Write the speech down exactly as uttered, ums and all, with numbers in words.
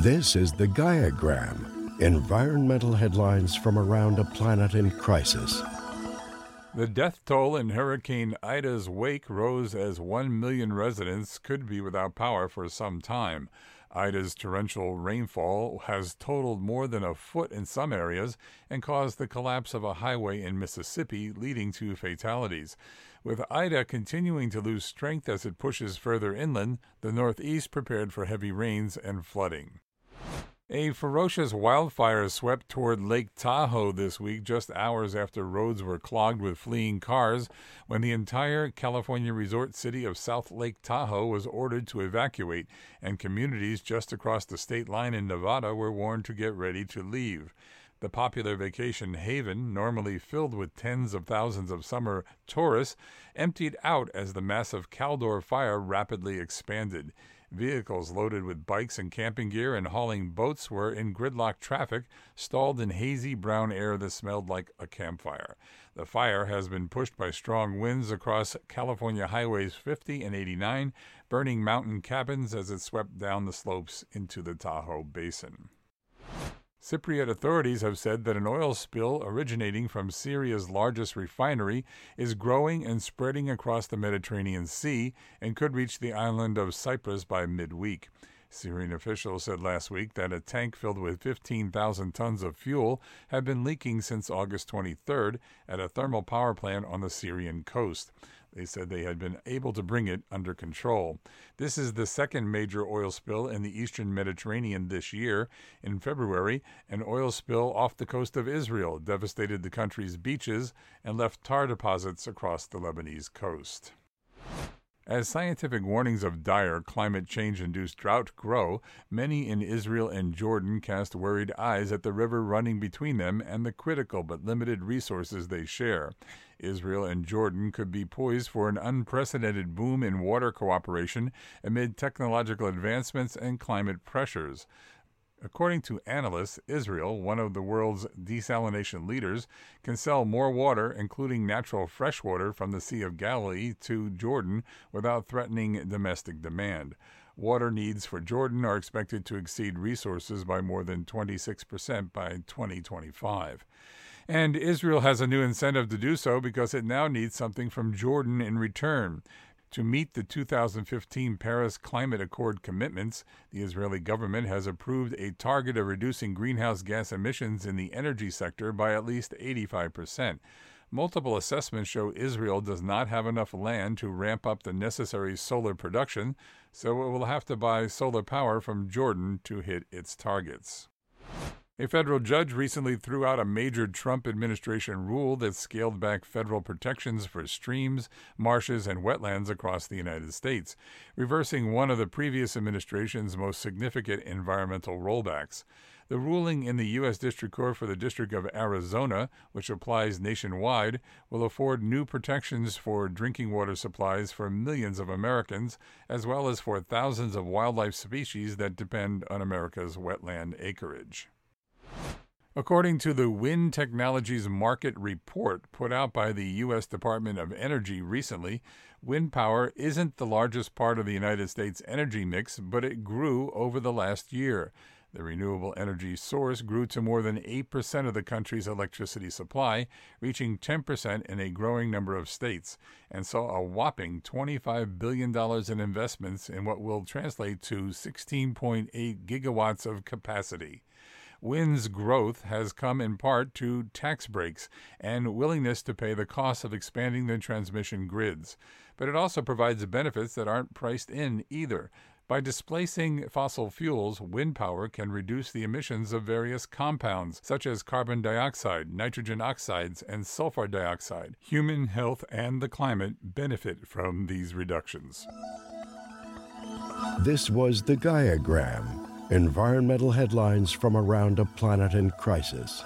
This is the Gaia-Gram, environmental headlines from around a planet in crisis. The death toll in Hurricane Ida's wake rose as one million residents could be without power for some time. Ida's torrential rainfall has totaled more than a foot in some areas and caused the collapse of a highway in Mississippi, leading to fatalities. With Ida continuing to lose strength as it pushes further inland, the Northeast prepared for heavy rains and flooding. A ferocious wildfire swept toward Lake Tahoe this week, just hours after roads were clogged with fleeing cars, when the entire California resort city of South Lake Tahoe was ordered to evacuate, and communities just across the state line in Nevada were warned to get ready to leave. The popular vacation haven, normally filled with tens of thousands of summer tourists, emptied out as the massive Caldor fire rapidly expanded. Vehicles loaded with bikes and camping gear and hauling boats were in gridlock traffic, stalled in hazy brown air that smelled like a campfire. The fire has been pushed by strong winds across California highways fifty and eighty-nine, burning mountain cabins as it swept down the slopes into the Tahoe Basin. Cypriot authorities have said that an oil spill originating from Syria's largest refinery is growing and spreading across the Mediterranean Sea and could reach the island of Cyprus by midweek. Syrian officials said last week that a tank filled with fifteen thousand tons of fuel had been leaking since August twenty-third at a thermal power plant on the Syrian coast. They said they had been able to bring it under control. This is the second major oil spill in the eastern Mediterranean this year. In February, an oil spill off the coast of Israel devastated the country's beaches and left tar deposits across the Lebanese coast. As scientific warnings of dire climate change-induced drought grow, many in Israel and Jordan cast worried eyes at the river running between them and the critical but limited resources they share. Israel and Jordan could be poised for an unprecedented boom in water cooperation amid technological advancements and climate pressures. According to analysts, Israel, one of the world's desalination leaders, can sell more water, including natural freshwater from the Sea of Galilee, to Jordan without threatening domestic demand. Water needs for Jordan are expected to exceed resources by more than twenty-six percent by twenty twenty-five. And Israel has a new incentive to do so because it now needs something from Jordan in return. To meet the two thousand fifteen Paris Climate Accord commitments, the Israeli government has approved a target of reducing greenhouse gas emissions in the energy sector by at least eighty-five percent. Multiple assessments show Israel does not have enough land to ramp up the necessary solar production, so it will have to buy solar power from Jordan to hit its targets. A federal judge recently threw out a major Trump administration rule that scaled back federal protections for streams, marshes, and wetlands across the United States, reversing one of the previous administration's most significant environmental rollbacks. The ruling in the U S District Court for the District of Arizona, which applies nationwide, will afford new protections for drinking water supplies for millions of Americans, as well as for thousands of wildlife species that depend on America's wetland acreage. According to the Wind Technologies Market Report put out by the U S Department of Energy recently, wind power isn't the largest part of the United States energy mix, but it grew over the last year. The renewable energy source grew to more than eight percent of the country's electricity supply, reaching ten percent in a growing number of states, and saw a whopping twenty-five billion dollars in investments in what will translate to sixteen point eight gigawatts of capacity. Wind's growth has come in part to tax breaks and willingness to pay the cost of expanding the transmission grids. But it also provides benefits that aren't priced in either. By displacing fossil fuels, wind power can reduce the emissions of various compounds, such as carbon dioxide, nitrogen oxides, and sulfur dioxide. Human health and the climate benefit from these reductions. This was the Gaia-Gram. Environmental headlines from around a planet in crisis.